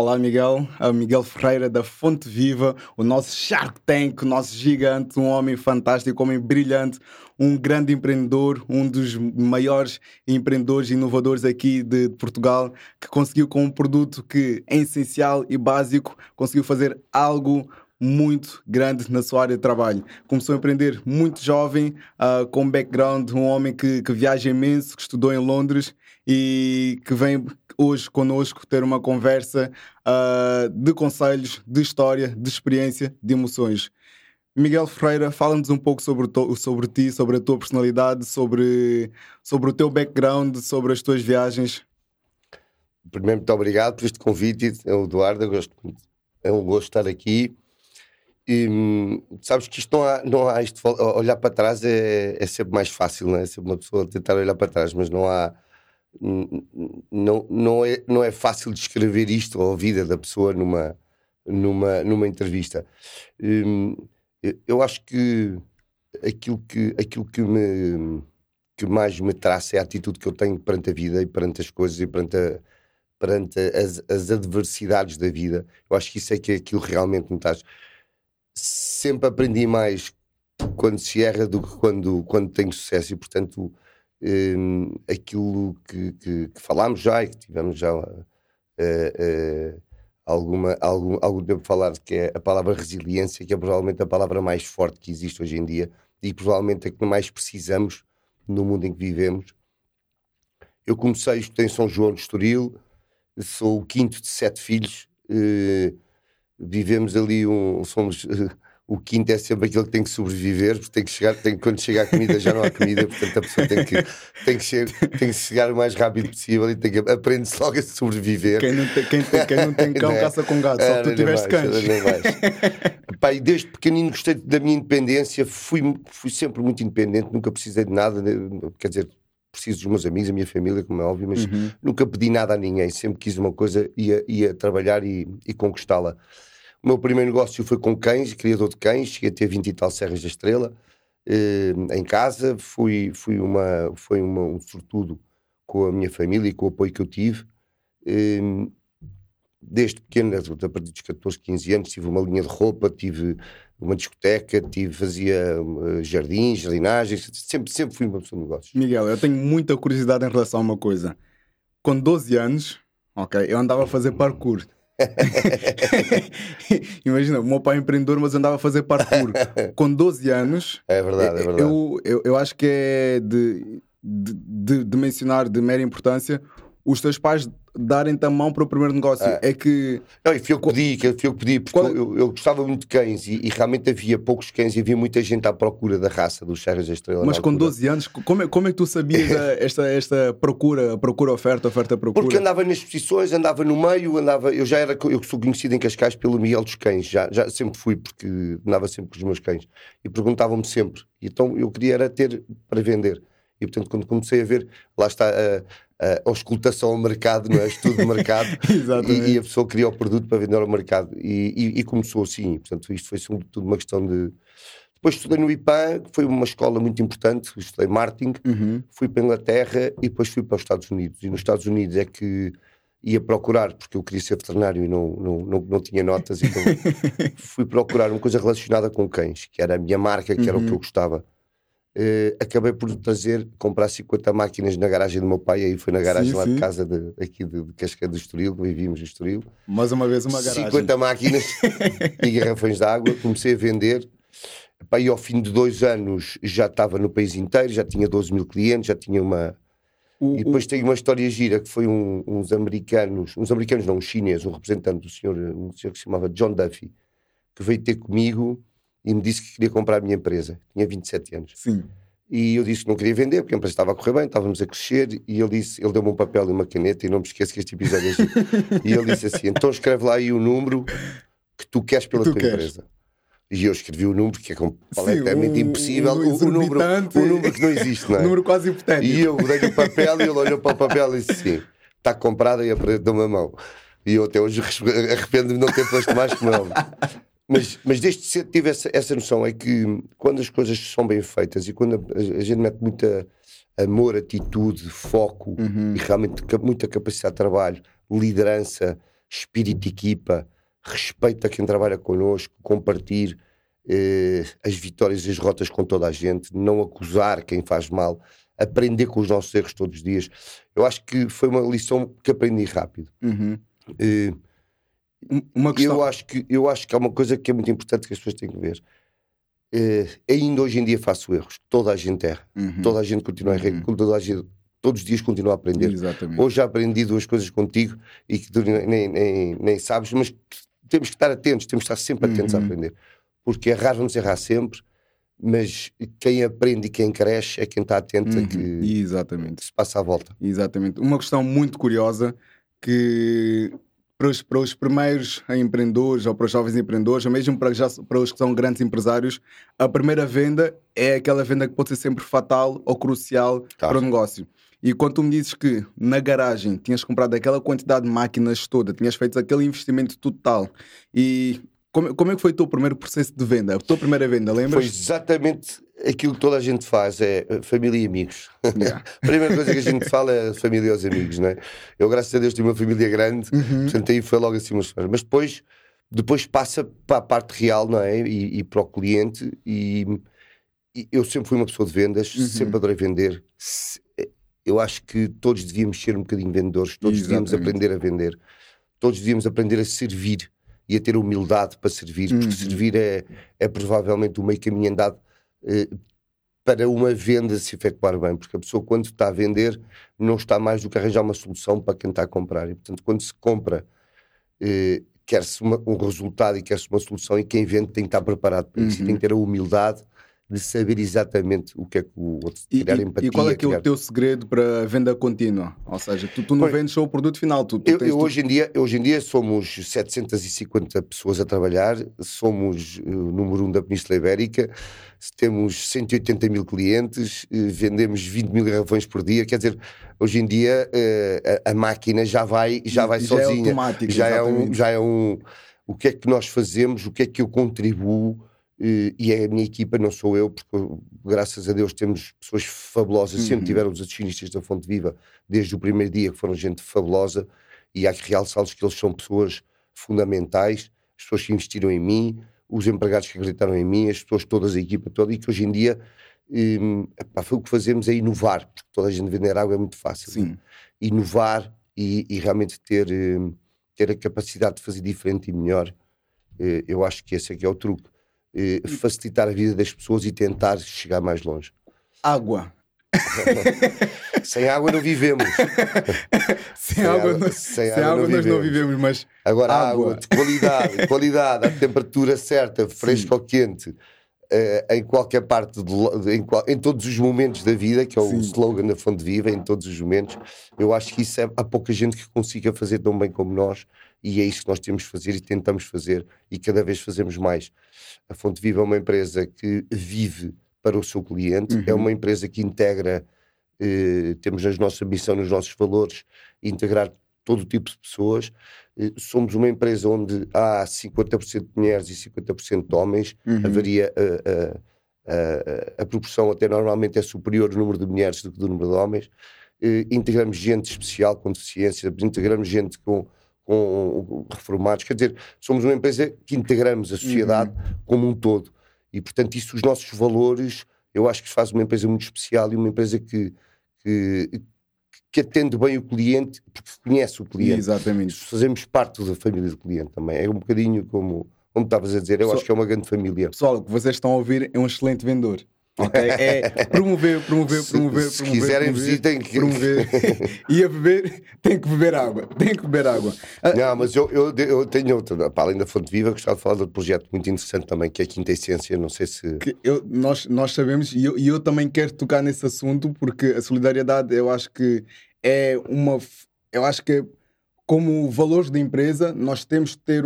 Olá, Miguel. Miguel Ferreira da Fonte Viva, o nosso Shark Tank, o nosso gigante, um homem fantástico, um homem brilhante, um grande empreendedor, um dos maiores empreendedores e inovadores aqui de Portugal, que conseguiu, com um produto que é essencial e básico, conseguiu fazer algo muito grande na sua área de trabalho. Começou a empreender muito jovem, com um background, um homem que viaja imenso, que estudou em Londres e que vem hoje connosco ter uma conversa de conselhos, de história, de experiência, de emoções. Miguel Ferreira, fala-nos um pouco sobre ti, sobre a tua personalidade, sobre o teu background, sobre as tuas viagens. Primeiro, muito obrigado por este convite, Eduardo. É um gosto estar aqui. E, sabes que isto não há isto, olhar para trás é sempre mais fácil, não é? É sempre uma pessoa tentar olhar para trás, mas não é fácil descrever isto ou a vida da pessoa numa entrevista. Eu acho que aquilo que mais me traça é a atitude que eu tenho perante a vida e perante as coisas e perante as adversidades da vida. Eu acho que isso é que aquilo realmente me traz. Sempre aprendi mais quando se erra do que quando tenho sucesso e, portanto, aquilo que falámos já e que tivemos já algum tempo falado, que é a palavra resiliência, que é provavelmente a palavra mais forte que existe hoje em dia e provavelmente a que mais precisamos no mundo em que vivemos. Eu comecei isto em São João do Estoril, sou o quinto de 7 filhos, vivemos ali somos o quinto é sempre aquele que tem que sobreviver, porque quando chega a comida já não há comida, portanto a pessoa tem que chegar o mais rápido possível e aprende-se logo a sobreviver. Quem não tem cão caça com gato, só que tu tiveste cães. Pá, e desde pequenino gostei da minha independência, fui sempre muito independente, nunca precisei de nada, quer dizer, preciso dos meus amigos, a minha família, como é óbvio, mas nunca pedi nada a ninguém, sempre quis uma coisa, ia trabalhar e conquistá-la. O meu primeiro negócio foi com cães, criador de cães, cheguei a ter 20 e tal Serras da Estrela em casa, foi um sortudo com a minha família e com o apoio que eu tive. Desde pequeno, a partir dos 14, 15 anos, tive uma linha de roupa, tive uma discoteca, fazia jardins, jardinagens, sempre fui uma pessoa de negócios. Miguel, eu tenho muita curiosidade em relação a uma coisa. Com 12 anos, eu andava a fazer parkour. Imagina, o meu pai é empreendedor, mas andava a fazer parkour com 12 anos. É verdade. Eu acho que é de mencionar de mera importância os teus pais darem-te a mão para o primeiro negócio. É que eu pedi, porque eu gostava muito de cães e realmente havia poucos cães e havia muita gente à procura da raça dos Serras da Estrela. Mas com 12 anos, como é que tu sabias esta procura-oferta? Porque andava nas exposições, andava no meio, eu sou conhecido em Cascais pelo Miguel dos Cães, já sempre fui, porque andava sempre com os meus cães e perguntavam-me sempre, então eu queria era ter para vender. E, portanto, quando comecei a ver, lá está a auscultação ao mercado, não é? Estudo de mercado. E a pessoa cria o produto para vender ao mercado. E começou assim. Portanto, isto foi sobretudo uma questão de... Depois estudei no IPAM, que foi uma escola muito importante. Estudei marketing. Fui para a Inglaterra e depois fui para os Estados Unidos. E nos Estados Unidos é que ia procurar, porque eu queria ser veterinário e não tinha notas. Então fui procurar uma coisa relacionada com cães, que era a minha marca, que era o que eu gostava. Acabei por comprar 50 máquinas na garagem do meu pai, aí foi na garagem de casa aqui de Cascais do Estoril, que vivíamos no Estoril. Mais uma vez uma garagem. 50 máquinas e garrafões de água, comecei a vender. Epá, e ao fim de 2 anos já estava no país inteiro, já tinha 12 mil clientes, já tinha uma... E depois tem uma história gira, que foi um chinês, um representante do senhor, um senhor que se chamava John Duffy, que veio ter comigo e me disse que queria comprar a minha empresa. Tinha 27 anos. Sim. E eu disse que não queria vender, porque a empresa estava a correr bem, estávamos a crescer, e ele deu-me um papel e uma caneta, e não me esqueço que este episódio é giro. E ele disse assim, então escreve lá aí o número que tu queres pela empresa. E eu escrevi o número, que é completamente impossível, o número que não existe, não é? Um número quase hipotético. E eu dei-lhe o papel, e ele olhou para o papel e disse assim, está comprado, e apertou-me a mão. E eu até hoje arrependo-me de não ter posto mais que não. Mas desde cedo tive essa noção, é que quando as coisas são bem feitas e quando a gente mete muito amor, atitude, foco e realmente muita capacidade de trabalho, liderança, espírito de equipa, respeito a quem trabalha connosco, compartilhar as vitórias e as rotas com toda a gente, não acusar quem faz mal, aprender com os nossos erros todos os dias. Eu acho que foi uma lição que aprendi rápido. Uhum. Uma questão... eu acho que há uma coisa que é muito importante que as pessoas têm que ver. Ainda hoje em dia faço erros, toda a gente erra, uhum. toda a gente continua a errar, uhum. Todos os dias continuo a aprender. Exatamente. Hoje já aprendi duas coisas contigo e que tu nem sabes, mas temos que estar atentos, temos que estar sempre atentos uhum. a aprender, porque errar vamos errar sempre, mas quem aprende e quem cresce é quem está atento uhum. a que Exatamente. Se passa à volta. Exatamente. Uma questão muito curiosa que... Para os primeiros empreendedores ou para os jovens empreendedores, ou mesmo para os que são grandes empresários, a primeira venda é aquela venda que pode ser sempre fatal ou crucial para o negócio. E quando tu me dizes que na garagem tinhas comprado aquela quantidade de máquinas toda, tinhas feito aquele investimento total, e como é que foi o teu primeiro processo de venda? A tua primeira venda, lembras? Foi exatamente aquilo que toda a gente faz, é família e amigos. Yeah. A primeira coisa que a gente fala é família e os amigos, não é? Eu, graças a Deus, tenho uma família grande, uhum. portanto aí foi logo assim uma história. Mas depois passa para a parte real, não é? E para o cliente, e eu sempre fui uma pessoa de vendas, uhum. sempre adorei vender. Eu acho que todos devíamos ser um bocadinho vendedores, todos Exatamente. Devíamos aprender a vender, todos devíamos aprender a servir e a ter humildade para servir, uhum. porque servir é provavelmente o meio caminho andado para uma venda se efetuar bem, porque a pessoa quando está a vender não está mais do que arranjar uma solução para quem está a comprar, e portanto quando se compra quer-se um resultado e quer-se uma solução, e quem vende tem que estar preparado para isso, uhum. tem que ter a humildade de saber exatamente o que é que o outro... E qual é que é o teu segredo para a venda contínua? Ou seja, tu não vendes só o produto final. Hoje em dia somos 750 pessoas a trabalhar, somos o número 1 da Península Ibérica, temos 180 mil clientes, vendemos 20 mil garrafões por dia, quer dizer, hoje em dia a máquina já vai sozinha. É automática, já é um... O que é que nós fazemos, o que é que eu contribuo, e é a minha equipa, não sou eu, porque graças a Deus temos pessoas fabulosas, uhum. sempre tiveram os assinistas da Fonte Viva desde o primeiro dia, que foram gente fabulosa, e há que realçá-los que eles são pessoas fundamentais, as pessoas que investiram em mim, os empregados que acreditaram em mim, as pessoas todas, a equipa toda, e que hoje em dia o que fazemos é inovar, porque toda a gente vender água é muito fácil. Sim. Inovar e realmente ter a capacidade de fazer diferente e melhor, eu acho que esse aqui é o truque. Facilitar a vida das pessoas e tentar chegar mais longe. Água. Sem água não vivemos. Sem água nós não vivemos, mas agora água de qualidade, à temperatura certa, fresca ou quente, em qualquer parte, em todos os momentos da vida, que é o Sim. slogan da Fonte Viva, em todos os momentos. Eu acho que isso há pouca gente que consiga fazer tão bem como nós. E é isso que nós temos que fazer e tentamos fazer, e cada vez fazemos mais. A Fonte Viva é uma empresa que vive para o seu cliente, uhum. é uma empresa que integra, temos a nossa missão, nos nossos valores, integrar todo tipo de pessoas. Somos uma empresa onde há 50% de mulheres e 50% de homens, uhum. varia a proporção, até normalmente é superior o número de mulheres do que do número de homens. Integramos gente especial com deficiência, integramos gente com reformados, quer dizer, somos uma empresa que integramos a sociedade uhum. como um todo, e portanto isso, os nossos valores, eu acho que faz uma empresa muito especial, e uma empresa que atende bem o cliente, porque conhece o cliente. Exatamente. Fazemos parte da família do cliente também, é um bocadinho como estavas a dizer, eu acho que é uma grande família. Pessoal, o que vocês estão a ouvir é um excelente vendedor. Okay. É promover. Se quiserem, visitem. E a beber, tem que beber água. Não, mas eu tenho outra. Para além da Fonte Viva, gostava de falar de outro projeto muito interessante também, que é a Quinta Essência. Não sei se... Nós sabemos, e eu também quero tocar nesse assunto, porque a solidariedade, eu acho que é uma... Eu acho que, como valores da empresa, nós temos que ter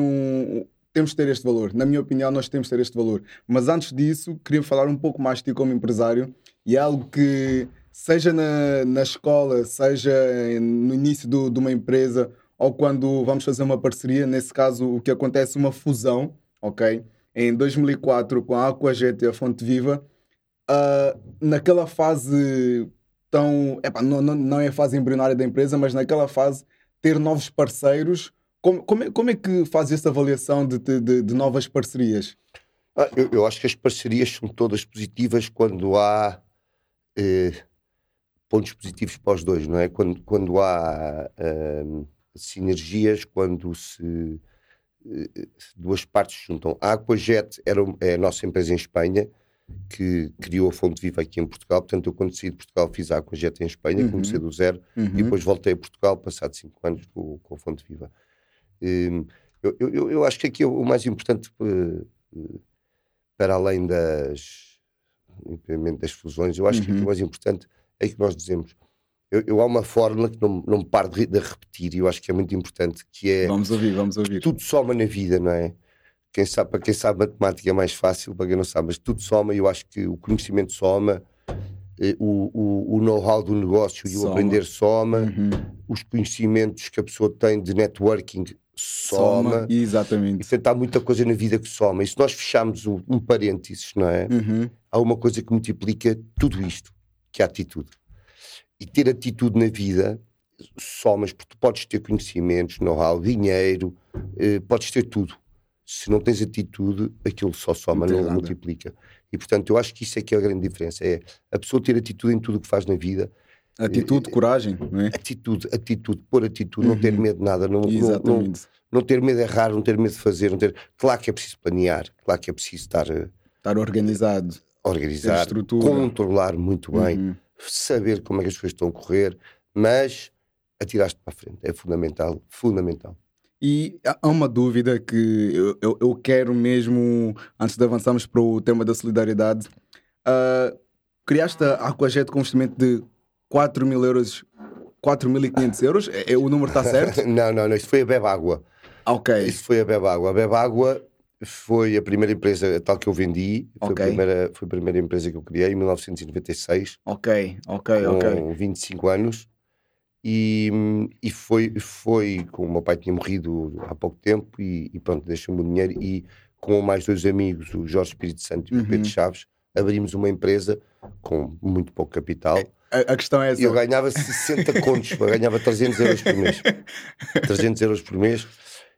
Temos de ter este valor. Na minha opinião, nós temos de ter este valor. Mas antes disso, queria falar um pouco mais de ti como empresário. E é algo que, seja na escola, seja no início de uma empresa, ou quando vamos fazer uma parceria, nesse caso, o que acontece é uma fusão, ok? Em 2004, com a Aquajet e a Fonte Viva, naquela fase tão... Não é a fase embrionária da empresa, mas naquela fase, ter novos parceiros Como é que faz essa avaliação de novas parcerias? Eu acho que as parcerias são todas positivas quando há pontos positivos para os dois, não é? Quando há sinergias, quando se duas partes se juntam. A Aquajet é a nossa empresa em Espanha, que criou a Fonte Viva aqui em Portugal. Portanto, eu quando saí de Portugal fiz a Aquajet em Espanha, comecei do zero, e depois voltei a Portugal, passado 5 anos com a Fonte Viva. Eu acho que aqui o mais importante, para além das fusões, eu acho que aqui o mais importante é que nós dizemos, há uma fórmula que não me paro de repetir, e eu acho que é muito importante, que é... Vamos ouvir. Tudo soma na vida, não é? Para quem sabe matemática é mais fácil, para quem não sabe, mas tudo soma, e eu acho que o conhecimento soma, o know-how do negócio e o aprender soma, os conhecimentos que a pessoa tem de networking soma. Exatamente. E, portanto, há muita coisa na vida que soma. E se nós fecharmos um parênteses, não é? Há uma coisa que multiplica tudo isto, que é a atitude. E ter atitude na vida somas, porque tu podes ter conhecimentos, know-how, dinheiro, podes ter tudo. Se não tens atitude, aquilo só soma, não multiplica. E, portanto, eu acho que isso é que é a grande diferença. É a pessoa ter atitude em tudo o que faz na vida. Atitude, coragem, não é? Atitude, pôr atitude, não ter medo de nada. Não ter medo de errar, não ter medo de fazer. Claro que é preciso planear, claro que é preciso estar organizado. Organizar, estrutura. Controlar muito bem, saber como é que as coisas estão a correr, mas atiraste para a frente. É fundamental. E há uma dúvida que eu quero mesmo, antes de avançarmos para o tema da solidariedade, criaste a Aquajet com um investimento de 4.500 euros? O número está certo? Não, isso foi a Bebágua. Ok. Isso foi a Bebágua. A Bebágua foi a primeira empresa tal que eu vendi, foi a primeira empresa que eu criei em 1996. Ok. Com 25 anos. E foi como o meu pai tinha morrido há pouco tempo e pronto, deixou-me o dinheiro, e com mais 2 amigos, o Jorge Espírito Santo e o Pedro Chaves, abrimos uma empresa com muito pouco capital. A questão é essa. Eu ganhava 60 contos, eu ganhava 300 euros por mês. 300 euros por mês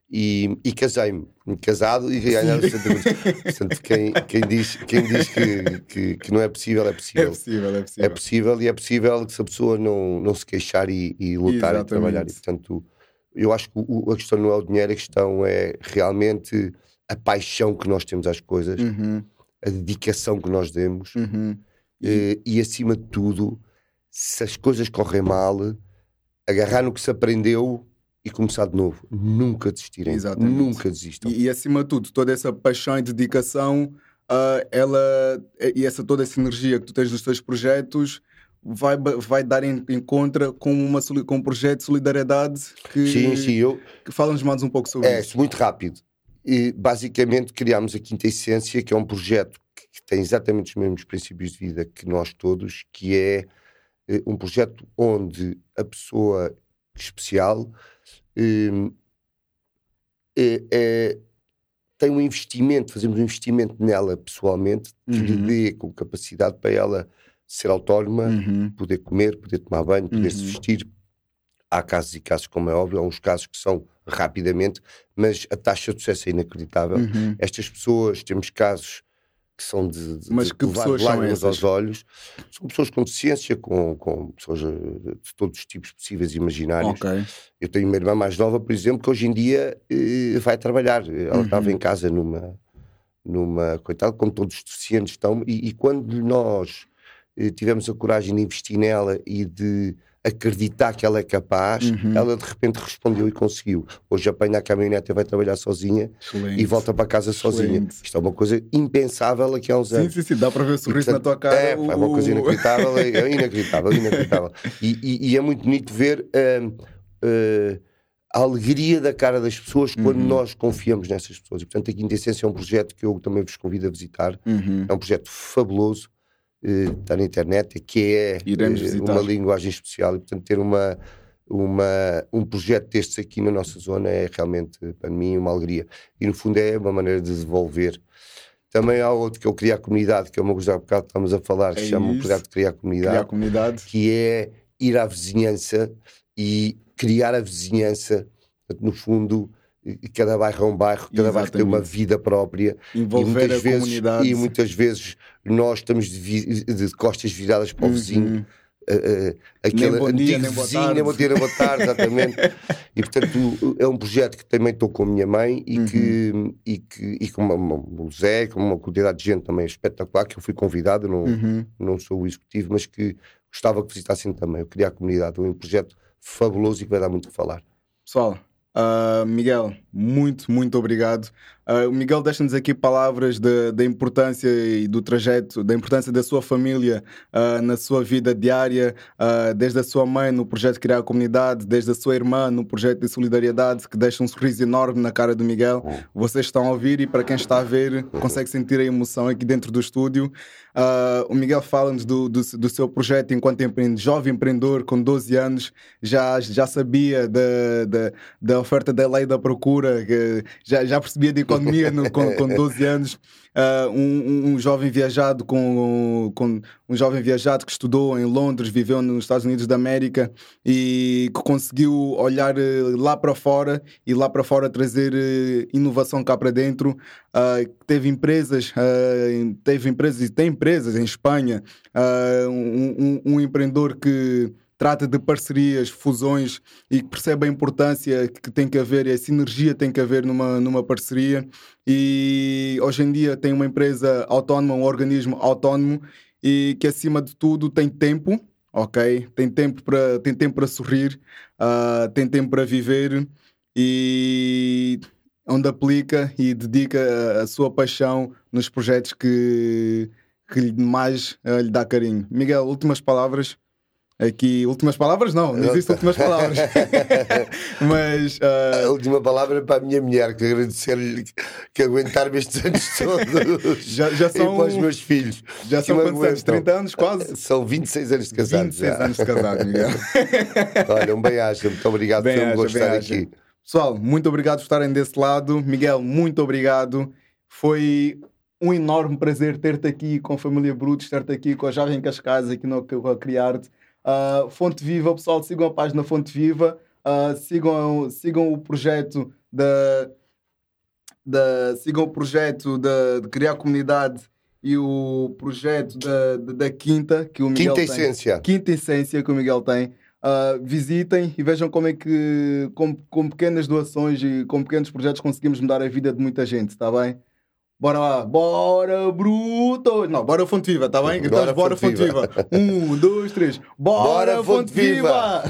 e casei-me. Casado e ganhava 60 contos. Portanto, quem diz que não é possível, é possível. É possível, e é possível que se a pessoa não se queixar e lutar. Exatamente. E trabalhar. E, portanto, eu acho que a questão não é o dinheiro, a questão é realmente a paixão que nós temos às coisas, a dedicação que nós demos, e acima de tudo, se as coisas correm mal, agarrar no que se aprendeu e começar de novo. Nunca desistirem. Exatamente. Nunca desistam. E acima de tudo, toda essa paixão e dedicação, toda essa energia que tu tens nos teus projetos, vai dar em contra com um projeto de solidariedade que... Sim, eu... Que fala-nos mais um pouco sobre isso. É, muito rápido. E basicamente criámos a Quinta Essência, que é um projeto que tem exatamente os mesmos princípios de vida que nós todos, que é um projeto onde a pessoa especial tem um investimento, fazemos um investimento nela pessoalmente, que lhe dê com capacidade para ela ser autónoma, poder comer, poder tomar banho, poder se vestir. Há casos e casos, como é óbvio, há uns casos que são rapidamente, mas a taxa de sucesso é inacreditável. Estas pessoas, temos casos que são de levar lágrimas aos olhos. São pessoas com deficiência, com pessoas de todos os tipos possíveis e imaginários. Okay. Eu tenho uma irmã mais nova, por exemplo, que hoje em dia vai trabalhar. Ela estava em casa numa coitada, como todos os deficientes estão, e quando nós tivemos a coragem de investir nela e de acreditar que ela é capaz, ela de repente respondeu e conseguiu. Hoje apanha a caminhonete e vai trabalhar sozinha. Excelente. E volta para casa sozinha. Excelente. Isto é uma coisa impensável aqui há uns anos. Sim, dá para ver o sorriso na tua cara. É uma coisa inacreditável, inacreditável. E é muito bonito ver a alegria da cara das pessoas quando nós confiamos nessas pessoas. E, portanto, a Quinta Essência é um projeto que eu também vos convido a visitar. É um projeto fabuloso. Está na internet, que é uma linguagem especial, e portanto ter um projeto destes aqui na nossa zona é realmente para mim uma alegria, e no fundo é uma maneira de devolver. Também há outro que eu criei a comunidade, que é uma coisa que há bocado estamos a falar, que se chama o projeto de criar a comunidade, que é ir à vizinhança e criar a vizinhança No fundo, cada bairro é um bairro, cada bairro tem uma vida própria. Envolver a comunidade. E muitas vezes nós estamos de costas viradas para o vizinho. Aquele antigo vizinho, nem bom dia, nem boa tarde, exatamente. E portanto é um projeto que também estou com a minha mãe e que com o Zé, com uma quantidade de gente também espetacular, que eu fui convidado, não sou o executivo, mas que gostava que visitassem também. Eu queria a comunidade, um projeto fabuloso e que vai dar muito a falar. Pessoal, Miguel, muito obrigado. Miguel deixa-nos aqui palavras da importância e do trajeto, da importância da sua família na sua vida diária, desde a sua mãe no projeto de criar a comunidade, desde a sua irmã no projeto de solidariedade, que deixa um sorriso enorme na cara do Miguel. Vocês estão a ouvir e para quem está a ver consegue sentir a emoção aqui dentro do estúdio. O Miguel fala-nos do seu projeto enquanto jovem empreendedor com 12 anos, já sabia da oferta da lei da procura, que já percebia de economia com 12 anos, um jovem viajado que estudou em Londres, viveu nos Estados Unidos da América e que conseguiu olhar lá para fora e lá para fora trazer inovação cá para dentro, teve empresas e tem empresas em Espanha, um empreendedor que trata de parcerias, fusões e percebe a importância que tem que haver e a sinergia que tem que haver numa parceria, e hoje em dia tem uma empresa autónoma, um organismo autónomo e que acima de tudo tem tempo, ok? Tem tempo para sorrir, tem tempo para viver e onde aplica e dedica a sua paixão nos projetos que mais lhe dá carinho. Miguel, últimas palavras? Aqui, últimas palavras não existem últimas palavras. Mas a última palavra é para a minha mulher, que agradecer-lhe que aguentar-me estes anos todos. Já são, e para os meus filhos, já são quantos anos? 30 anos quase? São 26 anos de casado. 26 anos de casado, Miguel. Olha, um bem-aja, muito obrigado por me gostar aqui. Pessoal, muito obrigado por estarem desse lado. Miguel, muito obrigado. Foi um enorme prazer ter-te aqui com a família Brutos, ter-te aqui com a Jovem Cascais, aqui no Criarte. Fonte Viva, pessoal, sigam a página Fonte Viva, sigam o projeto de criar comunidade e o projeto da Quinta, que o Miguel tem. Quinta Essência, que o Miguel tem. Visitem e vejam como é que com pequenas doações e com pequenos projetos conseguimos mudar a vida de muita gente, está bem? Bora lá, bora Bruto! Não, bora Fonte Viva, tá bem? Então, bora Fonte Viva. 1, 2, 3, bora Fonte Viva!